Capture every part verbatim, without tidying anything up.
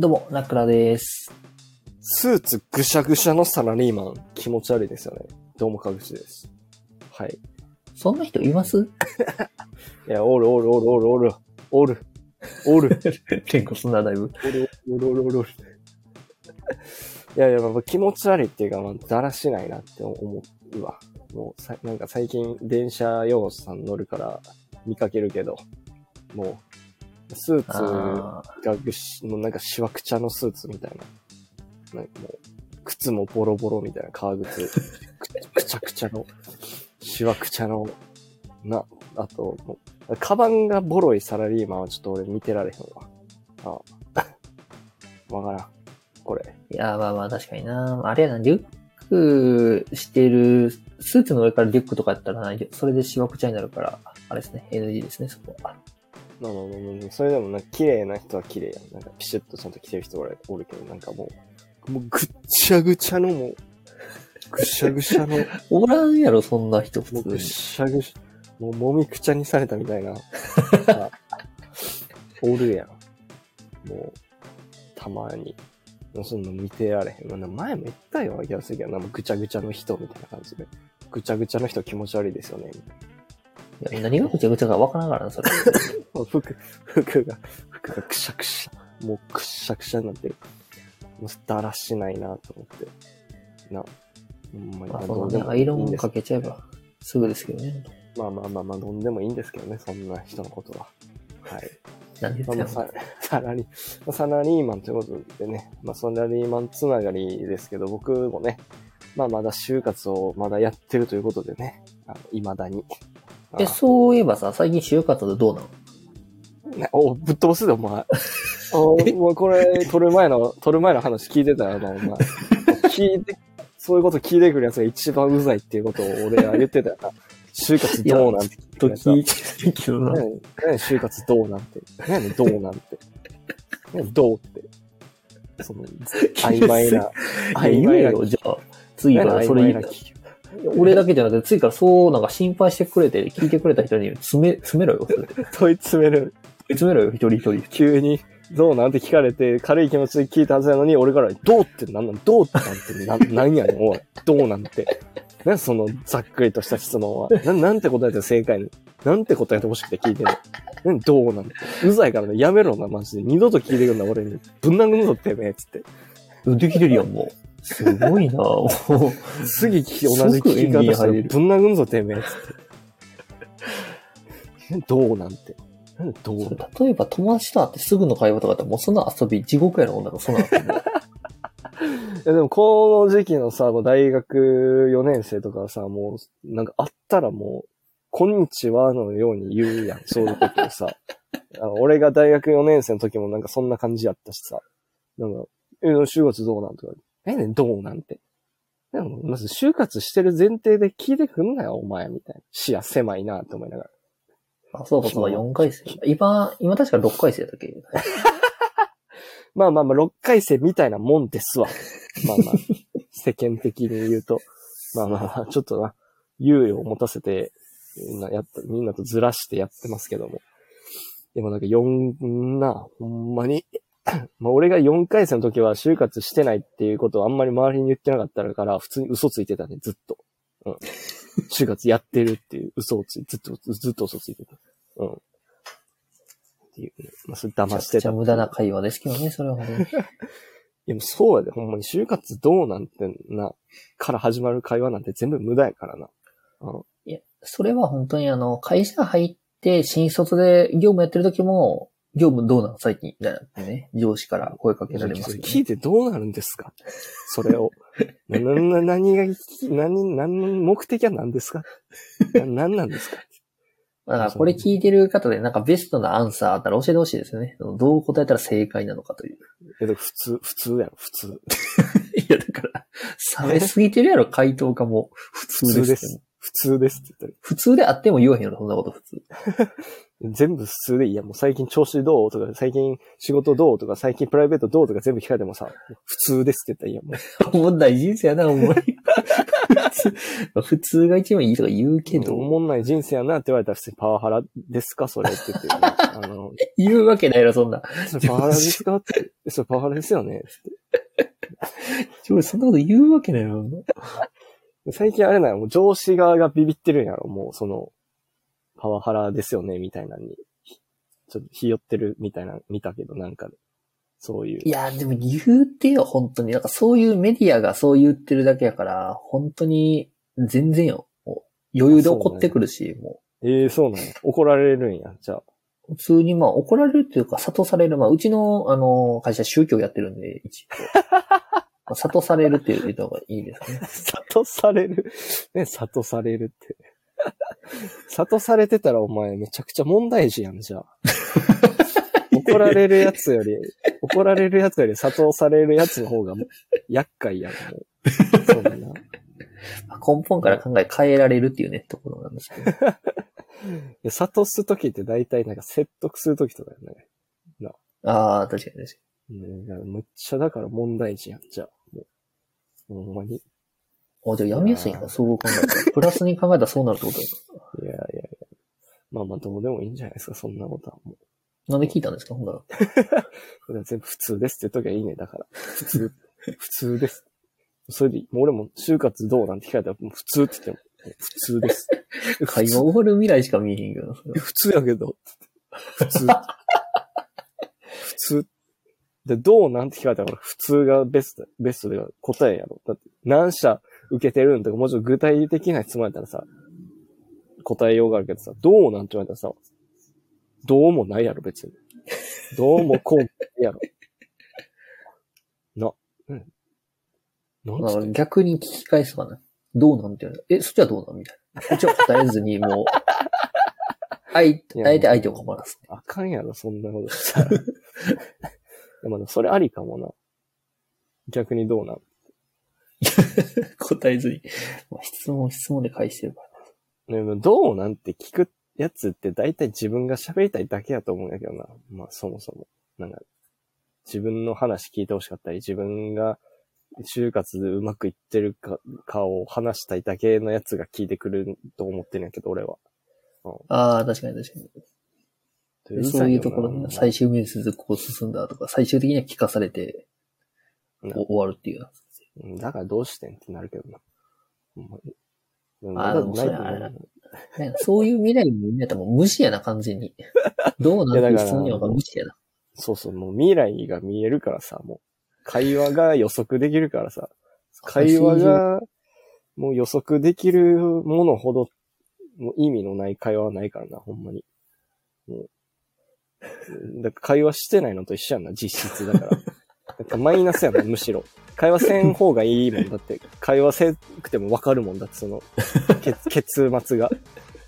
どうも、ナクラです。スーツぐしゃぐしゃのサラリーマン、気持ち悪いですよね。どうも、かぐしです。はい。そんな人いますいや、おるおるおるおるおる。おる。おる。健康すんな、だいぶ。おるおるおるおるおる。いやいや、まあ、気持ち悪いっていうか、まあ、だらしないなって思うわ。もうさ、なんか最近、電車用さん乗るから見かけるけど、もう、スーツがぐし、もうなんかしわくちゃのスーツみたいな。なんかもう、靴もボロボロみたいな、革靴。くちゃくちゃの、しわくちゃの、な、あと、もう、カバンがボロいサラリーマンはちょっと俺見てられへんわ。ああ。わからん。これ。いや、まあまあ確かにな。あれやな、リュックしてる、スーツの上からリュックとかやったらな、それでしわくちゃになるから、あれですね、エヌジー ですね、そこは。まあまあまあ、それでもなんか綺麗な人は綺麗やん。なんかピシュッとちゃんと着てる人がおるけど、なんかもう、もうぐっちゃぐちゃのもう、ぐしゃぐしゃの。おらんやろ、そんな人普通に。ぐしゃぐしゃ。もう、もみくちゃにされたみたいな。おるやん。もう、たまに。そんな見てられへん。前も言ったよ、気がするけど、なんかぐちゃぐちゃの人みたいな感じで。ぐちゃぐちゃの人気持ち悪いですよね、みたいな。いや、何がぐちゃぐちゃかわからんからな、それ。服、服が、服がくしゃくしゃ。もうくしゃくしゃになってる。もうだらしないなと思って。な。まあ、そんなね、アイロンかけちゃえばすぐですけどね。まあまあまあまあ、どんでもいいんですけどね、そんな人のことは。はい。何ですか、まあ、サ, サラリー、サラリーマンということでね、まあ、サラリーマンつながりですけど、僕もね、まあまだ就活をまだやってるということでね、いまだに。え、そういえばさ、最近就活はどうなの？お、ぶっ飛ばすで、お前。お、もうこれ、撮る前の、撮る前の話聞いてたよな、お前。聞いて、そういうこと聞いてくるやつが一番うざいっていうことを俺は言ってたよな。就活どうなんて聞いてたけどな。何就活どうなんて。何どうなんて。何どうって。その、曖昧な。曖昧な。じゃあ、次からそれ言う。俺だけじゃなくて、次からそうなんか心配してくれて、聞いてくれた人に詰め、詰めろよ。問い詰める。問い詰めろよ、一人一人。急に。どうなんて聞かれて、軽い気持ちで聞いたはずなのに、俺から、どうってなんなんどうってなんてな、なんやねん、おい、どうなんて。なんその、ざっくりとした質問は。な、なんて答えて正解に。なんて答えて欲しくて聞いてる。なんどうなんて。うざいからね、やめろな、マジで。二度と聞いてくんな、俺に。ぶん殴んぞってね、つって。できてるやん、もう。すごいなもう。次、同じ聞き方したら、ぶん殴んぞってね、つって。どうなんて。なんどう例えば友達と会ってすぐの会話とかだったらもうそんな遊び地獄やろ、女の子そんなの。いやでもこの時期のさ、もう大学よねん生とかさ、もうなんか会ったらもう、こんにちはのように言うやん、そういうことをさ。あの俺が大学よねん生の時もなんかそんな感じやったしさ。なんか、え、就活どうなんとか、えねんどうなんて。でもまず就活してる前提で聞いてくんなよ、お前みたいな。視野狭いなって思いながら。あ、そうか、そうか、よんかい生。今、今確かろっかい生だっけまあまあまあ、ろっかい生みたいなもんですわ。まあまあ、世間的に言うと。まあまあ、ちょっとな、猶予を持たせて、みんなやった、みんなとずらしてやってますけども。でもなんかよん、な、ほんまに。まあ俺がよんかい生の時は就活してないっていうことをあんまり周りに言ってなかったから、普通に嘘ついてたね、ずっと。うん。就活やってるっていう嘘をついて、ずっと、ずっと嘘ついてた。うん。っていう、ね、まあ、それ騙してた。めちゃ無駄な会話ですけどね、それは本当に。いや、もうそうやで、ほんまに就活どうなんてな、から始まる会話なんて全部無駄やからな。うん。いや、それは本当にあの、会社入って新卒で業務やってる時も、業務どうなの最近みたいなってね、上司から声かけられます、ね。聞いてどうなるんですかそれを。なな何が、何、何の目的は何ですか何なんですかだからこれ聞いてる方でなんかベストなアンサーあったら教えてほしいですよね。どう答えたら正解なのかという。え、普通、普通やろ、普通。いや、だから、冷めすぎてるやろ、回答がもう。普通です。普通ですって言ったら。普通であっても言わへんよ、そんなこと普通。全部普通でいいや、もう最近調子どうとか、最近仕事どうとか、最近プライベートどうとか全部聞かれてもさ、普通ですって言ったらいいや、もう。おもんない人生やな、おもんない。普通が一番いいとか言うけど。おもんない人生やなって言われたら普通にパワハラですかそれって言って。あの言うわけないな、そんな。それパワハラですかって。それパワハラですよねって。ちょ、そんなこと言うわけないな。最近あれなの、もう上司側がビビってるんやろ、もうその、パワハラですよね、みたいなのに、ちょっとひよってるみたいな、見たけど、なんか、そういう。いや、でも言うてよ、本当に。なんかそういうメディアがそう言ってるだけやから、本当に、全然よ。余裕で怒ってくるし、うね、もう。ええー、そうなの、ね、怒られるんや、じゃあ。普通にまあ怒られるっていうか、諭される。まあ、うちの、あの、会社宗教やってるんで、一応。諭されるって言った方がいいですね。諭される。ね、諭されるって。諭されてたらお前めちゃくちゃ問題児やん、じゃあ。怒られるやつより、怒られるやつより諭されるやつの方が厄介やん。そうだな。根本から考え変えられるっていうね、ところなんですけど。諭すときって大体なんか説得するときとかよね。なああ、確かに確かに。むっちゃだから問題児やん、じゃあ。ほんまに。あ、じゃあやめやすいな、そう考えたら。プラスに考えたらそうなるってことだ。いやいやいや。まあまあ、どうでもいいんじゃないですか、そんなことはもう。なんで聞いたんですか、ほんなら。全部普通ですって言っときゃいいね、だから。普通。普通です。それで、もう俺も就活どうなんて聞かれたら、普通って言っても、普通です。会話終わる未来しか見えへんけど。普通やけど。普通。普通。で、どうなんて聞かれたら、普通がベスト、ベストで答えやろ。だって、何社受けてるんとか、もうちょっと具体的な質問やったらさ、答えようがあるけどさ、どうなんて言われたらさ、どうもないやろ、別に。どうもこうやろ。な、うん。なんか逆に聞き返すかな。どうなんて言われたら、え、そっちはどうなんみたいな。こっちは答えずに、もう、あえて相手を困らす。あかんやろ、そんなことしたら。でもそれありかもな。逆にどうなん？答えずに。質問、質問で返してるから。でもどうなんて聞くやつって大体自分が喋りたいだけやと思うんだけどな。まあそもそも。なんか、自分の話聞いてほしかったり、自分が就活でうまくいってるか、かを話したいだけのやつが聞いてくると思ってるんやけど、俺は。うん、ああ、確かに確かに。そういうところに最終面接でこう進んだとか、最終的には聞かされて、終わるっていう。だからどうしてんってなるけどな。ああ、それあれだ。そういう未来に見えたらもう無視やな、完全に。どうなって進んでるのか無視やな。そうそう、もう未来が見えるからさ、もう会話が予測できるからさ、会話がもう予測できるものほどもう意味のない会話はないからな、ほんまに。もうだから会話してないのと一緒やんな、実質だから。だからマイナスやもん、むしろ。会話せん方がいいもんだって、会話せんくてもわかるもんだって、その、結末が。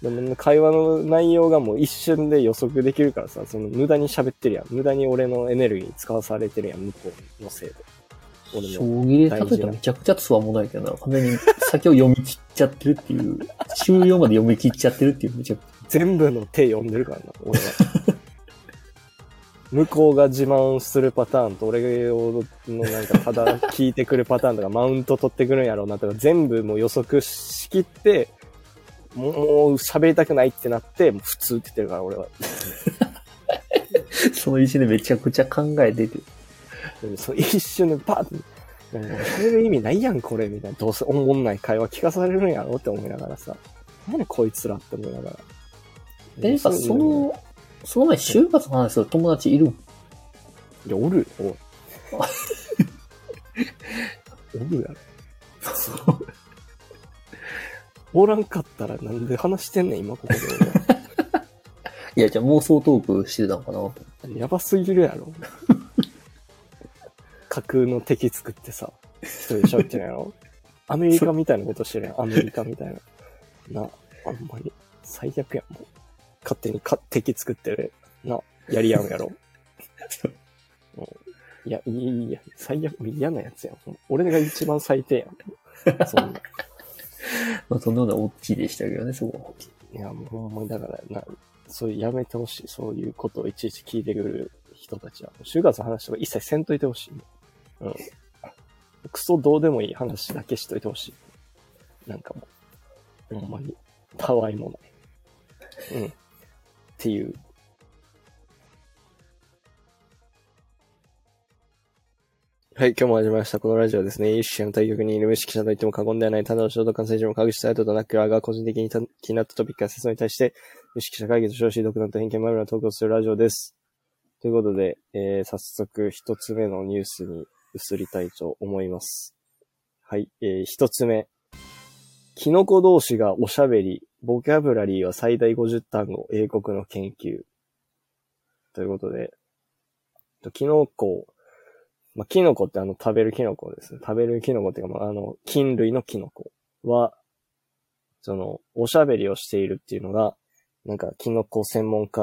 でも会話の内容がもう一瞬で予測できるからさ、その無駄に喋ってるやん。無駄に俺のエネルギー使わされてるやん、向こうのせいで。俺の。将棋で例えたらめちゃくちゃつわもないけどな、完全に先を読み切っちゃってるっていう、終了まで読み切っちゃってるっていう、めちゃくちゃ。全部の手読んでるからな、俺は。向こうが自慢するパターンと、俺を、のなんか、ただ聞いてくるパターンとか、マウント取ってくるんやろうなとか、全部もう予測しきって、もう喋りたくないってなって、もう普通って言ってるから、俺は。その一瞬でめちゃくちゃ考え出てる。その一瞬でパーって、喋る意味ないやん、これ、みたいな。どうせおもんない会話聞かされるんやろって思いながらさ。何こいつらって思いながら。え、さ、その、その前、就活の話する友達いるん？いや、おるよ。おるやろ。そう。おらんかったらなんで話してんねん、今ここで。いや、じゃあ妄想トークしてたのかな？やばすぎるやろ。架空の敵作ってさ、一人で喋ってんやろ。アメリカみたいなことしてるやん、アメリカみたいな。な、あんまり。最悪やん、もう。勝手に敵作ってるな、やりやんやろ。いや、いいや、最悪、嫌なやつやん。俺が一番最低やん。そんな。まあ、そんなのは大きいでしたけどね、そこ。いや、もうほんまにだからな、そういうやめてほしい。そういうことをいちいち聞いてくる人たちは、就活の話とか一切せんといてほしい。うん。クソどうでもいい話だけしといてほしい。なんかもう、ほんまに、たわいもない。うん。っていう。はい、今日も始まりました。このラジオはですね、有識者の対局にいる無識者といっても過言ではない、ただの衝動感染症も科学者となくらが個人的に気になったトピックや説明に対して、有識者会議と称し、独断と偏見まみれのトークをするラジオです。ということで、えー、早速一つ目のニュースに移りたいと思います。はい、えー、一つ目。キノコ同士がおしゃべり、ボキャブラリーは最大ごじゅう単語、英国の研究。ということで、キノコ、まあ、キノコってあの食べるキノコですね。食べるキノコっていうか、まあ、あの、菌類のキノコは、その、おしゃべりをしているっていうのが、なんか、キノコ専門家、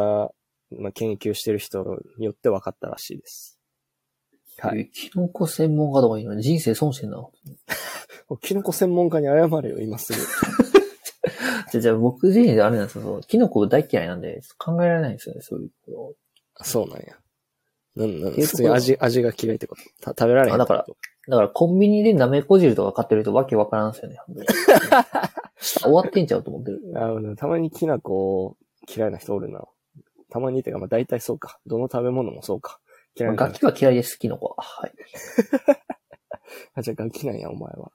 まあ、研究してる人によって分かったらしいです。はい。キノコ専門家とかいいのに人生損してんな。キノコ専門家に謝れよ、今すぐ。じゃじゃあ僕自身であれなんですよ。キノコ大嫌いなんで、考えられないんですよね、そういうこと。そうなんや。なんなん普通に味、味が嫌いってことた食べられないあ。だから、だからコンビニでなめこ汁とか買ってるとわけわからんすよね。終わってんちゃうと思ってる。あのたまにきなこ嫌いな人おるな。たまにってか、まあ大体そうか。どの食べ物もそうか。嫌いな。まあ、ガキは嫌いです、きのこは。はい。あ、じゃあガキなんや、お前は。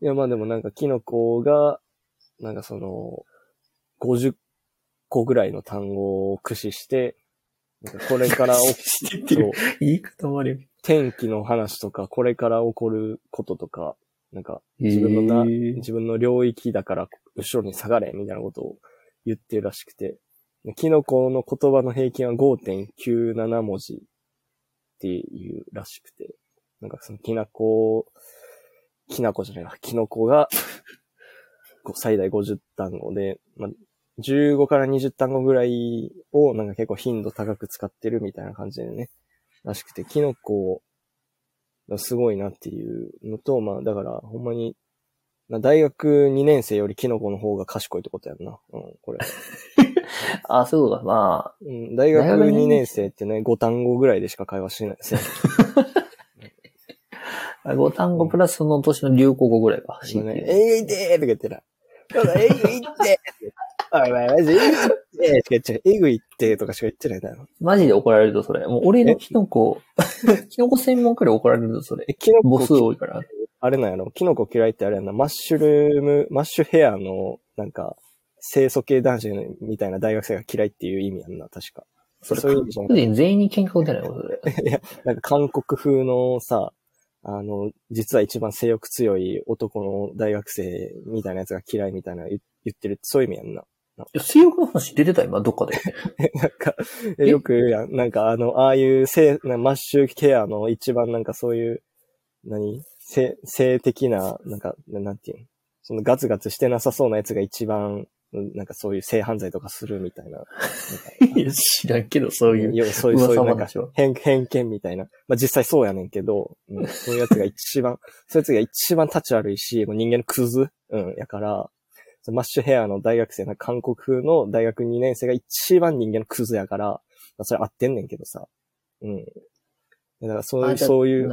いや、まあでもなんかきのこが、なんかその、ごじゅっこぐらいの単語を駆使して、これから起きる天気の話とか、これから起こることとか、なんか自分のな、自分の領域だから後ろに下がれみたいなことを言ってるらしくて、キノコの言葉の平均は ごてんきゅうなな 文字っていうらしくて、なんかそのキナコ、キナコじゃないか、キノコが最大ごじゅう単語で、まあじゅうごからにじゅう単語ぐらいをなんか結構頻度高く使ってるみたいな感じでね。らしくて、キノコがすごいなっていうのと、まあだからほんまに、大学にねんせいよりキノコの方が賢いってことやんな。うん、これ。あ、そうだ、まあ、うん。大学にねんせいってね、ご単語ぐらいでしか会話しないですよ。ご単語プラスその年の流行語ぐらいか。えいでーとか言ってない。えいってーおいおいマジ、えぐいって、えぐいってとかしか言ってないだろ。マジで怒られるぞ、それ。もう俺のキノコ、キノコ専門家で怒られるぞ、それ。キノコ母数多いから。あれなんやろ、キノコ嫌いってあれやんな、マッシュルーム、マッシュヘアの、なんか、清楚系男子みたいな大学生が嫌いっていう意味やんな、確か。それ、そういう意味じゃない。全員に喧嘩を出ないことで。いや、なんか韓国風のさ、あの、実は一番性欲強い男の大学生みたいなやつが嫌いみたいな言ってるって、そういう意味やんな。性欲の話出てた今どっかで。なんか、よく言うやん。なんかあの、ああいう性、マッシュケアの一番なんかそういう、何性、性的な、なんか、なんていうのそのガツガツしてなさそうなやつが一番、なんかそういう性犯罪とかするみたいな。なんかいや知らんけど、そういう。そういう、そういう、なんか偏、偏見みたいな。まあ実際そうやねんけど、うん、そういうやつが一番、そういうやつが一番立ち悪いし、もう人間のクズうん、やから、マッシュヘアの大学生な韓国風の大学にねんせいが一番人間のクズやから、それ合ってんねんけどさ。うん。だからそういう、そういう。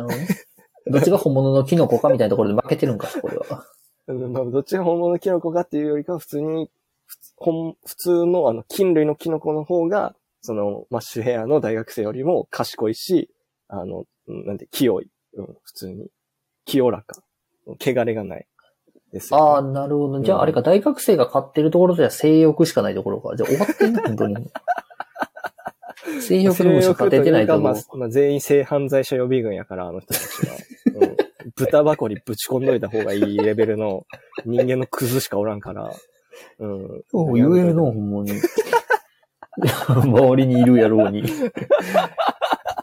どっちが本物のキノコかみたいなところで負けてるんか、これは。まあ、どっちが本物のキノコかっていうよりかは普通に、普通のあの、菌類のキノコの方が、その、マッシュヘアの大学生よりも賢いし、あの、なんて、清い。うん、普通に。清らか。汚れがない。ね、ああ、なるほど。じゃあ、あれか、うん、大学生が買ってるところとじゃ性欲しかないところか。じゃあ、終わってんの本当に。性欲の虫勝ててないと思う。性欲というか、まあまあ、全員性犯罪者予備軍やから、あの人たちは。うん、豚箱にぶち込んどいた方がいいレベルの人間のクズしかおらんから。うん。そう、言えるの、ほんまに。周りにいるやろうに。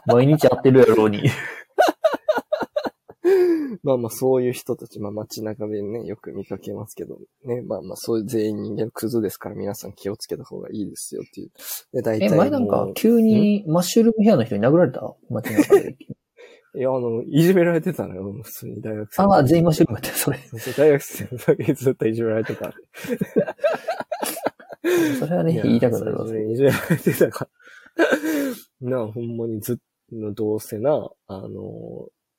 毎日会ってるやろうに。まあまあそういう人たち、まあ街中でね、よく見かけますけど、ね、まあまあそういう全員人間のクズですから皆さん気をつけた方がいいですよっていう。で大体え、前なんか急にマッシュルームヘアの人に殴られた街中で。いや、あの、いじめられてたのよ、普通に大学生。ああ、全員マッシュルームって、それ。大学生の時ずっといじめられてた。それはね、言いたくなりますね。いじめられてたから。なあ、ほんまにずっと、どうせな、あの、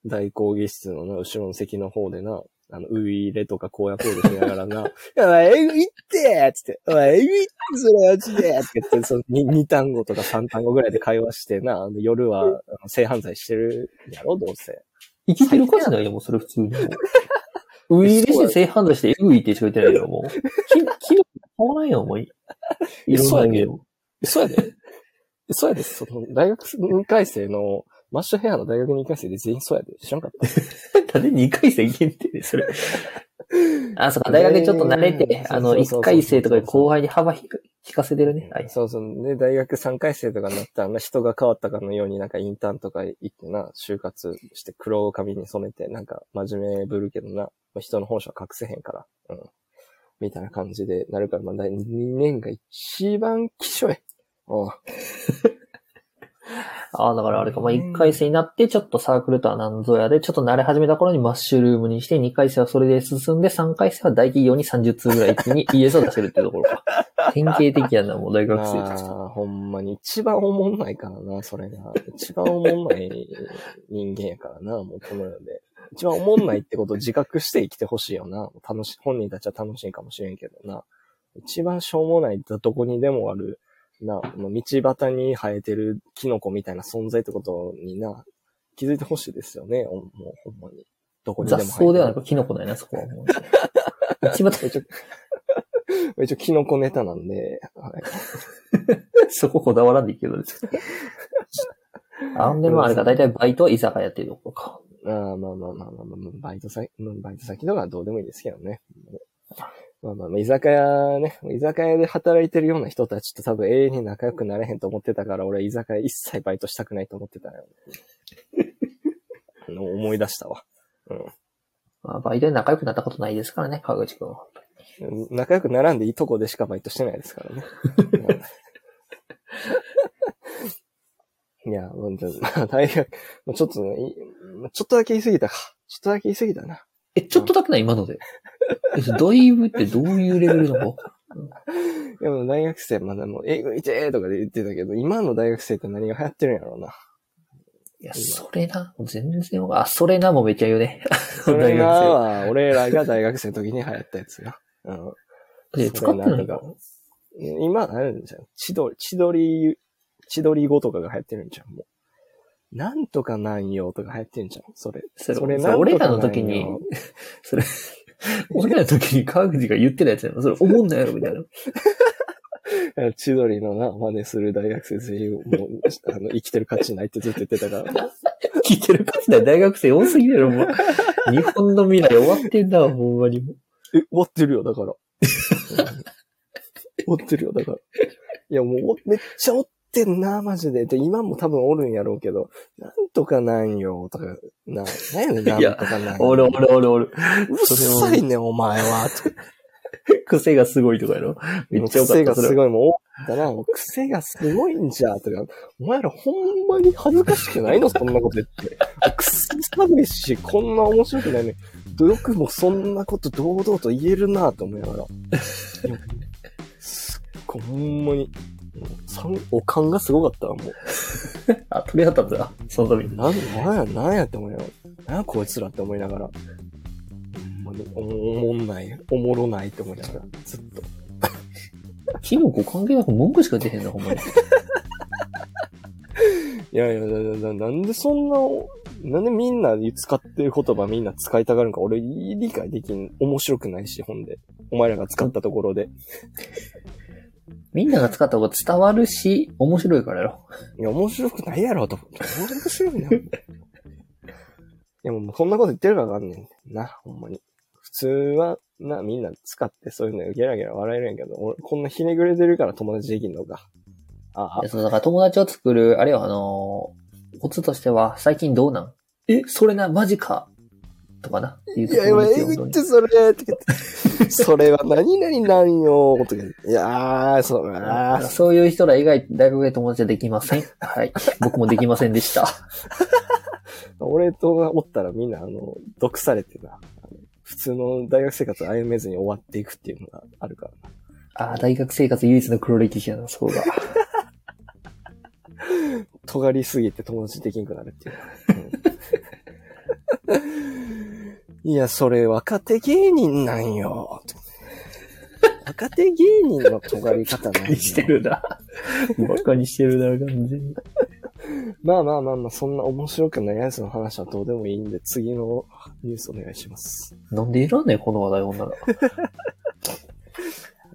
大講義室のな、後ろの席の方でな、あの、ウイイレとか荒野行動しながらな、お前、えぐいってーつって、お前、えぐいってそれマジでーって言って、その 2, 2単語とかさん単語ぐらいで会話してな、あの夜はあの性犯罪してるやろ、どうせ。生きてる子じゃないよ、もうそれ普通に。ウイイレして性犯罪してえぐいってしか言ってないよ、もう。き、きの変わらんよ、もういい。そうやね。そうやね。そうやです。その、大学にかい生の、マッシュヘアの大学にかい生で全員そうやで。知らんかった。なんでにかい生限定で、それ。あ、そっか、大学ちょっと慣れて、あの、いっかい生とかで後輩に幅引かせてるね。はい。そうそう。ね、大学さんかい生とかになったら、あんな人が変わったかのように、なんかインターンとか行ってな、就活して黒髪に染めて、なんか真面目ぶるけどな、人の本性は隠せへんから。うん。みたいな感じでなるから、まあ、にねんが一番きしょい。うん。ああ、だからあれか、まあ、いっかい生になって、ちょっとサークルとは何ぞやで、ちょっと慣れ始めた頃にマッシュルームにして、にかい生はそれで進んで、さんかい生は大企業にさんじゅう通ぐらい一気に イーエス を出せるってところか。典型的やな、もう大学生として。ああ、ほんまに一番おもんないからな、それが。一番おもんない人間やからな、もうこの世で。一番おもんないってことを自覚して生きてほしいよな。楽し、本人たちは楽しいかもしれんけどな。一番しょうもないってどこにでもある。な、道端に生えてるキノコみたいな存在ってことにな、気づいてほしいですよね、もうほんまに。どこにでも生えてる。雑草ではなくキノコないな、そこはもう。道端一応、一応キノコネタなんで、はい、そここだわらんでいいけどですね。あんでもあれか、だいたいバイトは居酒屋っていうところか。ああ、まあまあまあまあ、バイト先、バイト先とかはどうでもいいですけどね。まあまあ、居酒屋ね、居酒屋で働いてるような人たちと多分永遠に仲良くなれへんと思ってたから、俺居酒屋一切バイトしたくないと思ってたよ。思い出したわ。うん。まあ、バイトで仲良くなったことないですからね、川口くんは。仲良く並んでいいとこでしかバイトしてないですからね。いや、ほんとに、まあ、大学、ちょっと、ちょっとだけ言い過ぎたか。ちょっとだけ言い過ぎたな。え、ちょっとだけな、今ので。だいぶってどういうレベルのでも大学生まだもう、えぐいてーとかで言ってたけど、今の大学生って何が流行ってるんやろうな。いや、それな、全然、あ、それなもめっちゃ言うね。それなは、俺らが大学生の時に流行ったやつよ。うん。で、使ってないか。今、あれなんじゃん。千鳥、千鳥、千鳥語とかが流行ってるんじゃん、もう。なんとかなんよとか流行ってんじゃん。それ。それ、それなんとかなんよ。俺らの時に、それ、俺らの時に川口が言ってたやつやろ。それ、思うんだやろみたいな。千鳥のな、真似する大学生全員、もう、あの、生きてる価値ないってずっと言ってたから。生きてる価値ない大学生多すぎるやろ、もう。日本の未来終わってんだわ、ほんまに。え、終わってるよ、だから。終わってるよ、だから。いや、もう、めっちゃ終わってってんな、マジで。で、今も多分おるんやろうけど、なんとかなんよ、とか、な、なんやねん、なんとかなんよ。おるおるおるおる。うっさいね、お前は。癖がすごいとかやろ。めっちゃよかった。癖がすごい、もう、だな、もう癖がすごいんじゃ、とか。お前らほんまに恥ずかしくないの、そんなこと言って。癖寒いし、こんな面白くないね。よくもそんなこと堂々と言えるな、と思いながら。すっごい、ほんまに。三、おかんがすごかったわ、もう。あ、取り当たったな、その度に。なん、なんや、なんやって思いながら。なんやこいつらって思いながら。おも、おもんない、おもろないって思いながら、ずっと。キノコ関係なく文句しか出へんな、ほんまに。いやいや、な、な、なんでそんな、なんでみんな使ってる言葉みんな使いたがるんか、俺理解できん、面白くないし、ほんで。お前らが使ったところで。みんなが使った方が伝わるし、面白いからやろ。いや、面白くないやろ、と思って。面白いな。でも、こんなこと言ってるからわかんねえな、ほんまに。普通は、な、みんな使ってそういうのゲラゲラ笑えるんやけど、俺、こんなひねぐれてるから友達できんのか。ああ。そう、だから友達を作る、あれよ、あのー、コツとしては、最近どうなん？え、それな、マジか。とかな。いや、今、えぐってそれって言って、それは何々なんよとか言って、いやー、そうなー。そういう人ら以外、大学で友達はできません。はい。僕もできませんでした。俺とおったらみんな、あの、毒されてな、普通の大学生活を歩めずに終わっていくっていうのがあるからな。ああ、大学生活唯一の黒歴史やな、そこが。尖りすぎて友達できんくなるっていう。うん、いや、それ若手芸人なんよ。若手芸人の尖り方なんよ。バカにしてるな。バカにしてるな、完全に。まあまあまあまあ、そんな面白くないやつの話はどうでもいいんで、次のニュースお願いします。なんでいらんねん、この話題、女が。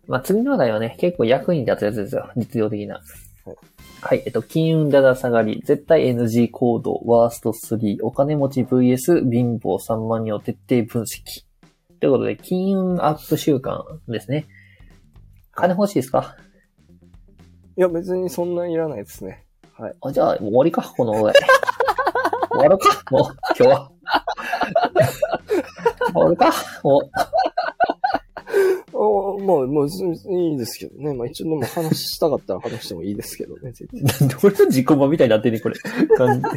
まあ、次の話題はね、結構役に立つやつですよ。実用的な。はい、はい、えっと、金運だだ下がり、絶対 エヌジー 行動、ワーストスリー、お金持ち ブイエス 貧乏散漫にを徹底分析。ということで、金運アップ週間ですね。金欲しいですか？いや、別にそんないらないですね。はい。あ、じゃあ、終わりか、この話題。終わろうか、もう、今日は。終わるか、もう。おもう、もう、いいですけどね。まあ一応、でも話したかったら話してもいいですけどね。なんで俺の自己版みたいになってね、これ。感じ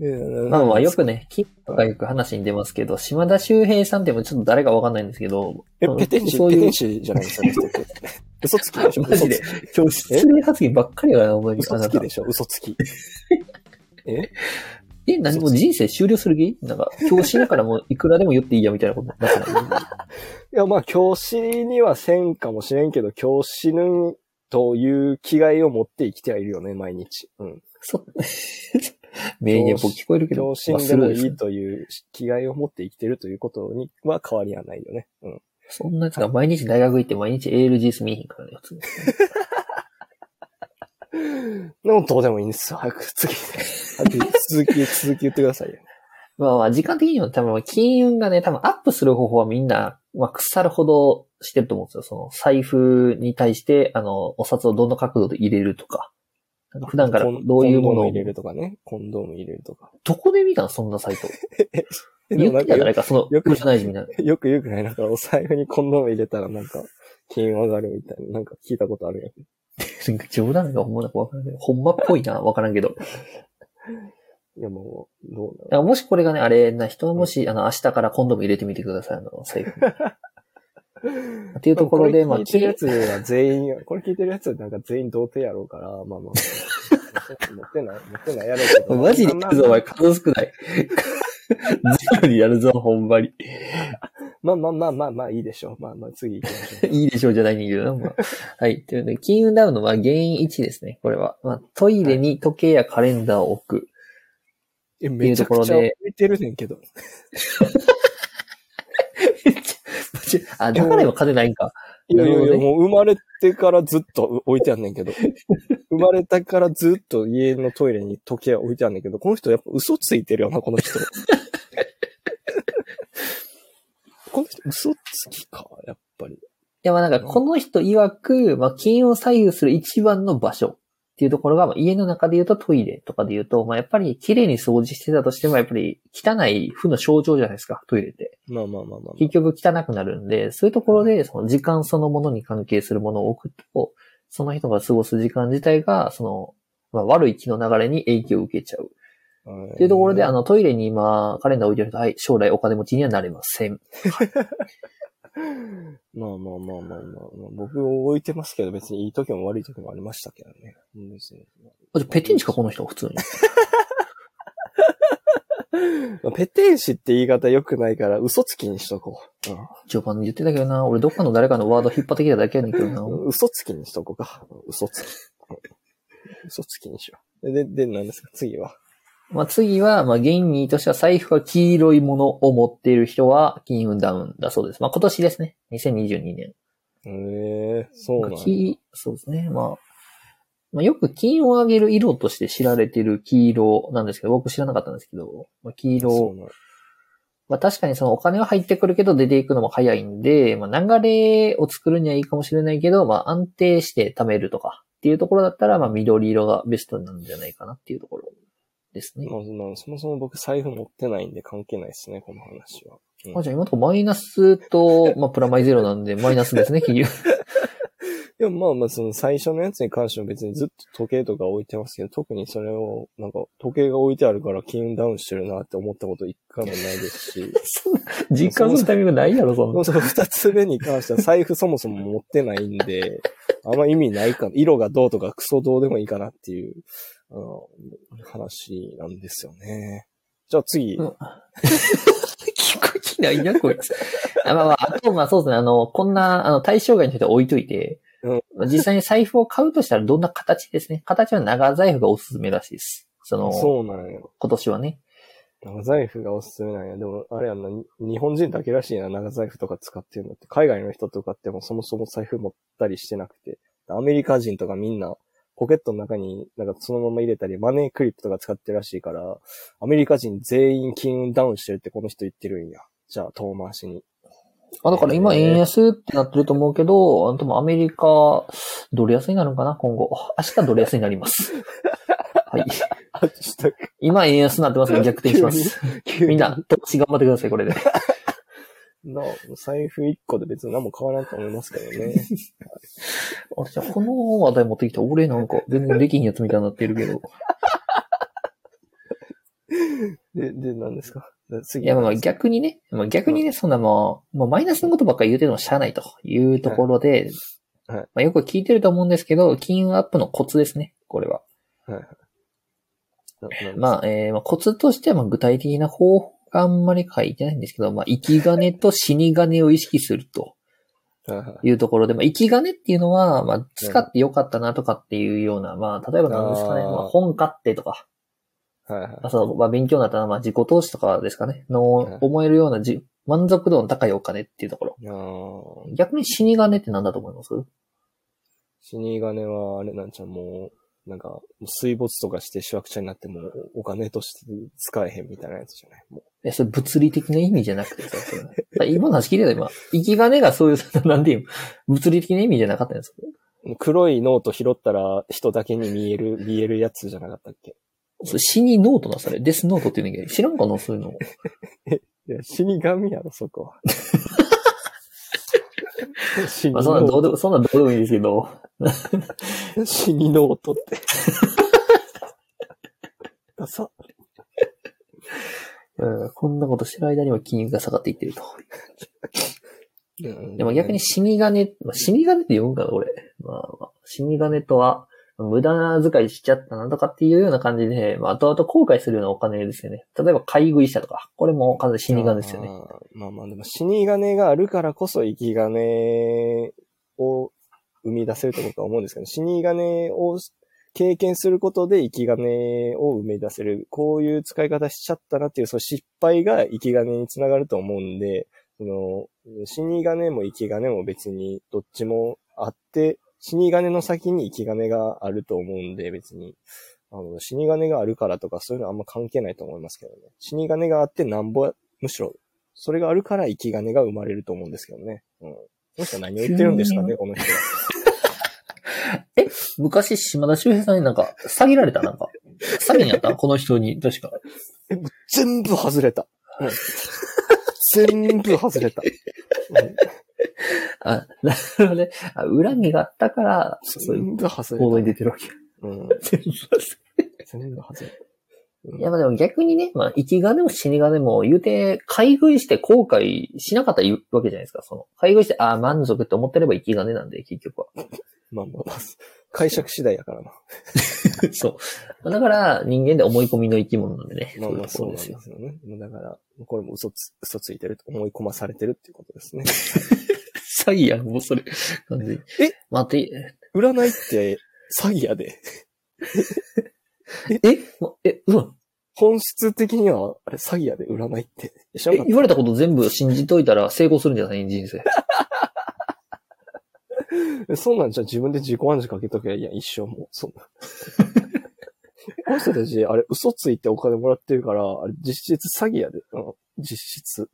で。まあまあ、よくね、金がよく話に出ますけど、島田秀平さんってもちょっと誰かわかんないんですけど。え、ペテン師、ペテン師じゃないですかね。嘘つきでしょ。マジで。今日、失礼発言ばっかりやな、お前に。嘘つきでしょ、嘘つき。ええ、何も人生終了する気？なんか、教師だからもういくらでも言っていいやみたいなことになってない。いや、まあ、教師にはせんかもしれんけど、教師ぬという気概を持って生きてはいるよね、毎日。うん。そう。名言も聞こえるけど。教師でもいいという気概を持って生きてるということには変わりはないよね。うん。そんなやつが毎日大学行って毎日 エーエルジーエス 見えへんからね、やつ。でもどうでもいいんですよ。早く次、早く続き、続き言ってくださいよ。まあまあ、時間的にも多分、金運がね、多分アップする方法はみんな、まあ、腐るほどしてると思うんですよ。その、財布に対して、あの、お札をどの角度で入れるとか。なんか普段からどういうものを。コンドーム入れるとかね。コンドーム入れるとか。どこで見たのそんなサイト。言ってたじゃないか、その、よくないじみたいな。よく言うくないなんか、お財布にコンドーム入れたらなんか、金運上がるみたいな。なんか聞いたことあるやん。冗談がほんまなくわからない。ほんまっぽいな、わからんけど。いやもう、どうなの？もしこれがね、あれな人はもし、うん、あの、明日からコンドーム入れてみてください、あの、財布。っていうところで、まあ、聞いてるやつは全員、これ聞いてるやつはなんか全員童貞やろうから、まあまあ。持ってない、持ってないやろうけど。マジで行くぞ、お前、数少ない。ゼロにやるぞ、ほんまに。まあまあまあまあまあいいでしょう。まあまあ次行きましょう。いいでしょうじゃないんだけどな、まあ。はい。というので、金運ダウンの原因いちですね、これは。まあ、トイレに時計やカレンダーを置く。え、めちゃくちゃ置いてるねんけど。あ、だから今勝てないんか。いやいやいや、もう生まれてからずっと置いてあんねんけど。生まれたからずっと家のトイレに時計置いてあんねんけど、この人やっぱ嘘ついてるよな、この人。この人嘘つきか、やっぱり。いや、まあなんかこの人曰く、まあ金運を左右する一番の場所っていうところが、まあ、家の中で言うとトイレとかで言うと、まあやっぱり綺麗に掃除してたとしても、やっぱり汚い負の象徴じゃないですか、トイレって。まあまあまあまあ。結局汚くなるんで、そういうところで、その時間そのものに関係するものを置くと、その人が過ごす時間自体が、その、まあ悪い気の流れに影響を受けちゃう。っていうところで、あの、トイレに今、カレンダー置いてると、はい、将来お金持ちにはなれません。まあまあまあまあまあ、まあ、僕置いてますけど、別にいい時も悪い時もありましたけどね。別に。あ、じゃペテン師か、この人、普通に。ペテン師って言い方良くないから、嘘つきにしとこう。うん、序盤に言ってたけどな、俺どっかの誰かのワード引っ張ってきただけやねんけどな。嘘つきにしとこうか。嘘つき。嘘つきにしよう。で、で、何ですか、次は。まあ、次は、まあ、原因としては財布が黄色いものを持っている人は金運ダウンだそうです。まあ、今年ですね。にせんにじゅうにねん。へえ、そうなんだ。そうですね。まあ、まあ、よく金を上げる色として知られている黄色なんですけど、僕知らなかったんですけど、まあ、黄色。まあ、確かにそのお金は入ってくるけど出ていくのも早いんで、まあ、流れを作るにはいいかもしれないけど、まあ、安定して貯めるとかっていうところだったら、まあ、緑色がベストなんじゃないかなっていうところ。ですね。まあ、そもそも僕財布持ってないんで関係ないですね、この話は。うん、あ、じゃあ今のところマイナスと、まあ、プラマイゼロなんでマイナスですね、金融。でもまあまあその最初のやつに関しては別にずっと時計とか置いてますけど、特にそれをなんか時計が置いてあるから金運ダウンしてるなって思ったこと一回もないですし。実感するタイミングないやろ、その。その二つ目に関しては財布そもそも持ってないんで、あんま意味ないか、色がどうとかクソどうでもいいかなっていう、あの、話なんですよね。じゃあ次。うん聞く気ないな、こいつ。あまあまあ、あと、まあそうですね、あの、こんな、あの、対象外にして置いといて、うん、実際に財布を買うとしたらどんな形ですね。形は長財布がおすすめらしいです。その、そうなんよ。今年はね。長財布がおすすめなんや。でも、あれやんな、日本人だけらしいな、長財布とか使ってるのって。海外の人とかってもそもそも財布持ったりしてなくて。アメリカ人とかみんな、ポケットの中になんかそのまま入れたり、マネークリップとか使ってるらしいから、アメリカ人全員金運ダウンしてるってこの人言ってるんや。じゃあ、遠回しに。あ、だから今円安ってなってると思うけど、あの、でもアメリカ、ドル安になるのかな今後。明日ドル安になります。はい。今円安になってますけど逆転します。みんな、投資頑張ってください、これで。な、財布いっこで別に何も買わないと思いますけどね。あれじゃあこの話題持ってきた俺なんか全然できひんやつみたいになってるけど。で、で、何ですか次。いや、まあ逆にね、まあ、逆にね、そんなもう、もうマイナスのことばっかり言うてるのもしゃあないというところで、はいはいまあ、よく聞いてると思うんですけど、金運アップのコツですね、これは。はい、まあ、えーまあ、コツとしては具体的な方法、あんまり書いてないんですけど、まあ、生き金と死に金を意識するというところで、まあ、生き金っていうのは、まあ、使ってよかったなとかっていうような、まあ、例えば何ですかね、あまあ、本買ってとか、はいはいまあそうまあ、勉強になったら、まあ、自己投資とかですかね、の思えるようなじ、はい、満足度の高いお金っていうところ。あ逆に死に金って何だと思います？死に金は、あれなんちゃもう、なんか、水没とかしてしわくちゃになってもお金として使えへんみたいなやつじゃない？もういや、それ物理的な意味じゃなくてさ、今の話聞いてた今。生き金がそういう、なんていう、物理的な意味じゃなかったんですか？黒いノート拾ったら人だけに見える、見えるやつじゃなかったっけ？それ死にノートな、それ。デスノートって言うんだけど、知らんかなそういうの。え、いや、死神やろ、そこは。死にノート。まあ、そんなどうでも、そんなどうでもいいですけど。死にノートってダサ、うん、こんなことしてる間にも金融が下がっていってると、うん、でも逆に死に金、まあ、死に金って呼ぶんかな俺、まあまあ、死に金とは無駄遣いしちゃったなとかっていうような感じで、まあ、後々後悔するようなお金ですよね。例えば買い食いしたとか、これも完全に死に金ですよね。あまあまあでも死に金があるからこそ生き金を生み出せると僕は思うんですけど、死に金を経験することで生き金を生み出せる。こういう使い方しちゃったなっていう、その失敗が生き金につながると思うんで、その死に金も生き金も別にどっちもあって、死に金の先に生き金があると思うんで、別にあの死に金があるからとかそういうのはあんま関係ないと思いますけどね。死に金があってなんぼ、むしろそれがあるから生き金が生まれると思うんですけどね。うん。この人は何を言ってるんですかね、この人は。え昔、島田秀平さんになんか、詐欺られたなんか。詐欺にあったこの人に、確か。え、もう全部外れた。うん、全部外れた。うん、あ、なるほどね。あ、恨みがあったから、全部外れた。行動に出てるわけ。うん。全部外れた。全部外れた。いや、ま、でも逆にね、まあ、生き金も死に金も言うて、買い食いして後悔しなかったら言うわけじゃないですか、その。買い食いして、ああ、満足って思ってれば生き金なんで、結局は。まあまあまあ、解釈次第やからな。そう。だから、人間で思い込みの生き物なんでね。まあまあ、そうですよね。だから、これも嘘つ、嘘ついてると思い込まされてるっていうことですね。詐欺やん、もうそれ。え？待って。占いって、詐欺やで。えええ、うん。本質的には、あれ、詐欺やで、占いって。え、言われたこと全部信じといたら成功するんじゃない？人生。そうなんじゃ、自分で自己暗示かけとけば、いや、一生もう、そんな。この人たち、あれ、嘘ついてお金もらってるから、あれ、実質詐欺やで、うん、実質。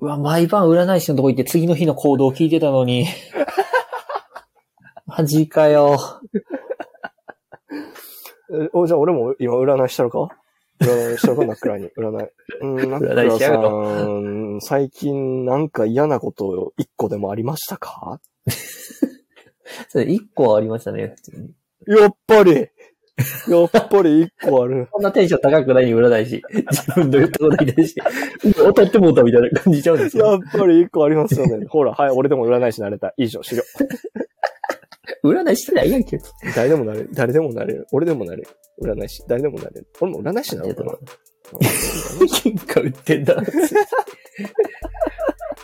うわ、毎晩占い師のとこ行って、次の日の行動を聞いてたのに。マジかよ。お、じゃあ俺も今占いしたのか？占いしたのか？ナックラに。占い。うん、ナックラさん、最近なんか嫌なこと一個でもありましたか？いっこありましたね、普通に。やっぱりやっぱりいっこある。こんなテンション高くないに売らないし、自分の言ったことに対して、当たってもうたみたいな感じちゃうんですよ。やっぱりいっこありますよね。ほら、はい、俺でも売らないしなれた。以上、終了。占いしてないやんけ。誰でもなれる。誰でもなれる。俺でもなれる。占い師。誰でもなれる。俺も占い師なのかな。喧嘩売ってんだ。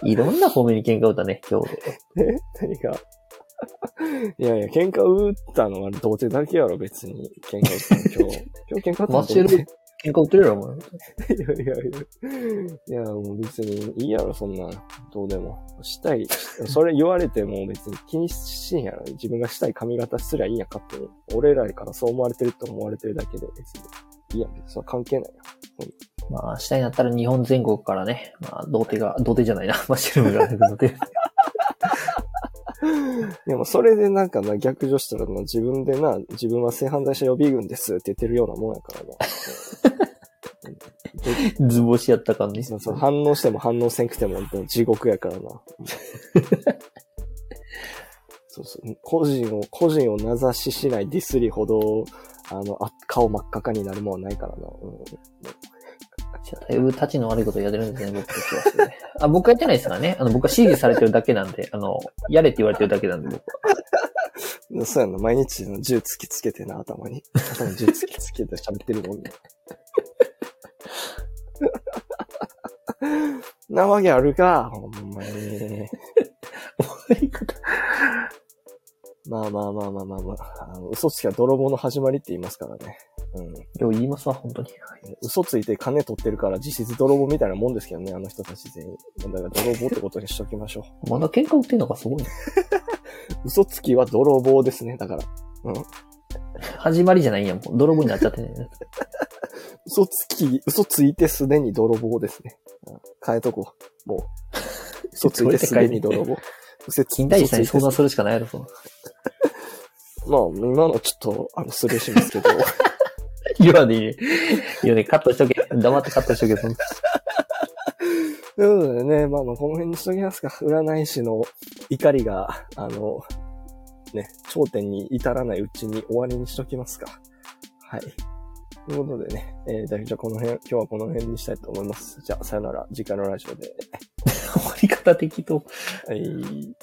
いろんな方面に喧嘩売ったね、今日。え何か。いやいや、喧嘩売ったのは童貞だけやろ、別に。喧嘩売ったの今日。今日喧嘩売ったのマチル喧嘩売ってるやろ、お前。いやいやいや。いや、もう別にいいやろ、そんな。どうでも。したい。それ言われても別に気にしんやろ。自分がしたい髪型すりゃいいや、勝手に。俺らからそう思われてると思われてるだけで別に。いいや、それは関係ないや。まあ、したいなったら日本全国からね、まあ、童貞が、童貞じゃないな。マチルムが童貞。でもそれでなんかな、逆上したらな、自分でな、自分は性犯罪者予備軍ですって言ってるようなもんやからな。図星やった感じ、ね。反応しても反応せんくても地獄やからな。そうそう。個人を、個人を名指ししないディスりほど、あの、あ顔真っ赤かになるもんはないからな。うんだいぶ立ちの悪いことやってるんですね、僕たちは。あ、僕やってないですからね。あの、僕は指示されてるだけなんで、あの、やれって言われてるだけなんで、僕は。そうやんの、毎日の銃突きつけてな、頭に。頭に銃突きつけて喋ってるもんね。なわけあるか、ほんまに。終わり方。まあまあまあまあまあまあ、あの嘘つきは泥棒の始まりって言いますからね。うん。よう言いますわ、本当に。嘘ついて金取ってるから実質泥棒みたいなもんですけどね、あの人たち全員。だから泥棒ってことにしときましょう。まだ喧嘩売ってんのかすごいね。嘘つきは泥棒ですね、だから。うん。始まりじゃないやん、もう泥棒になっちゃってね。嘘つき、嘘ついてすでに泥棒ですね。うん、変えとこう。もう。嘘ついてすでに泥棒。近代さんに相談するしかないやろ、そう。まあ、今のちょっと、あの、スルーしますけど。言わねえ。いやね、カットしとけ。黙ってカットしとけ、その。ということでね、まあまあ、この辺にしときますか。占い師の怒りが、あの、ね、頂点に至らないうちに終わりにしときますか。はい。ということでね、えー、じゃあこの辺、今日はこの辺にしたいと思います。じゃあ、さよなら、次回のラジオで。終わり方適当。はい。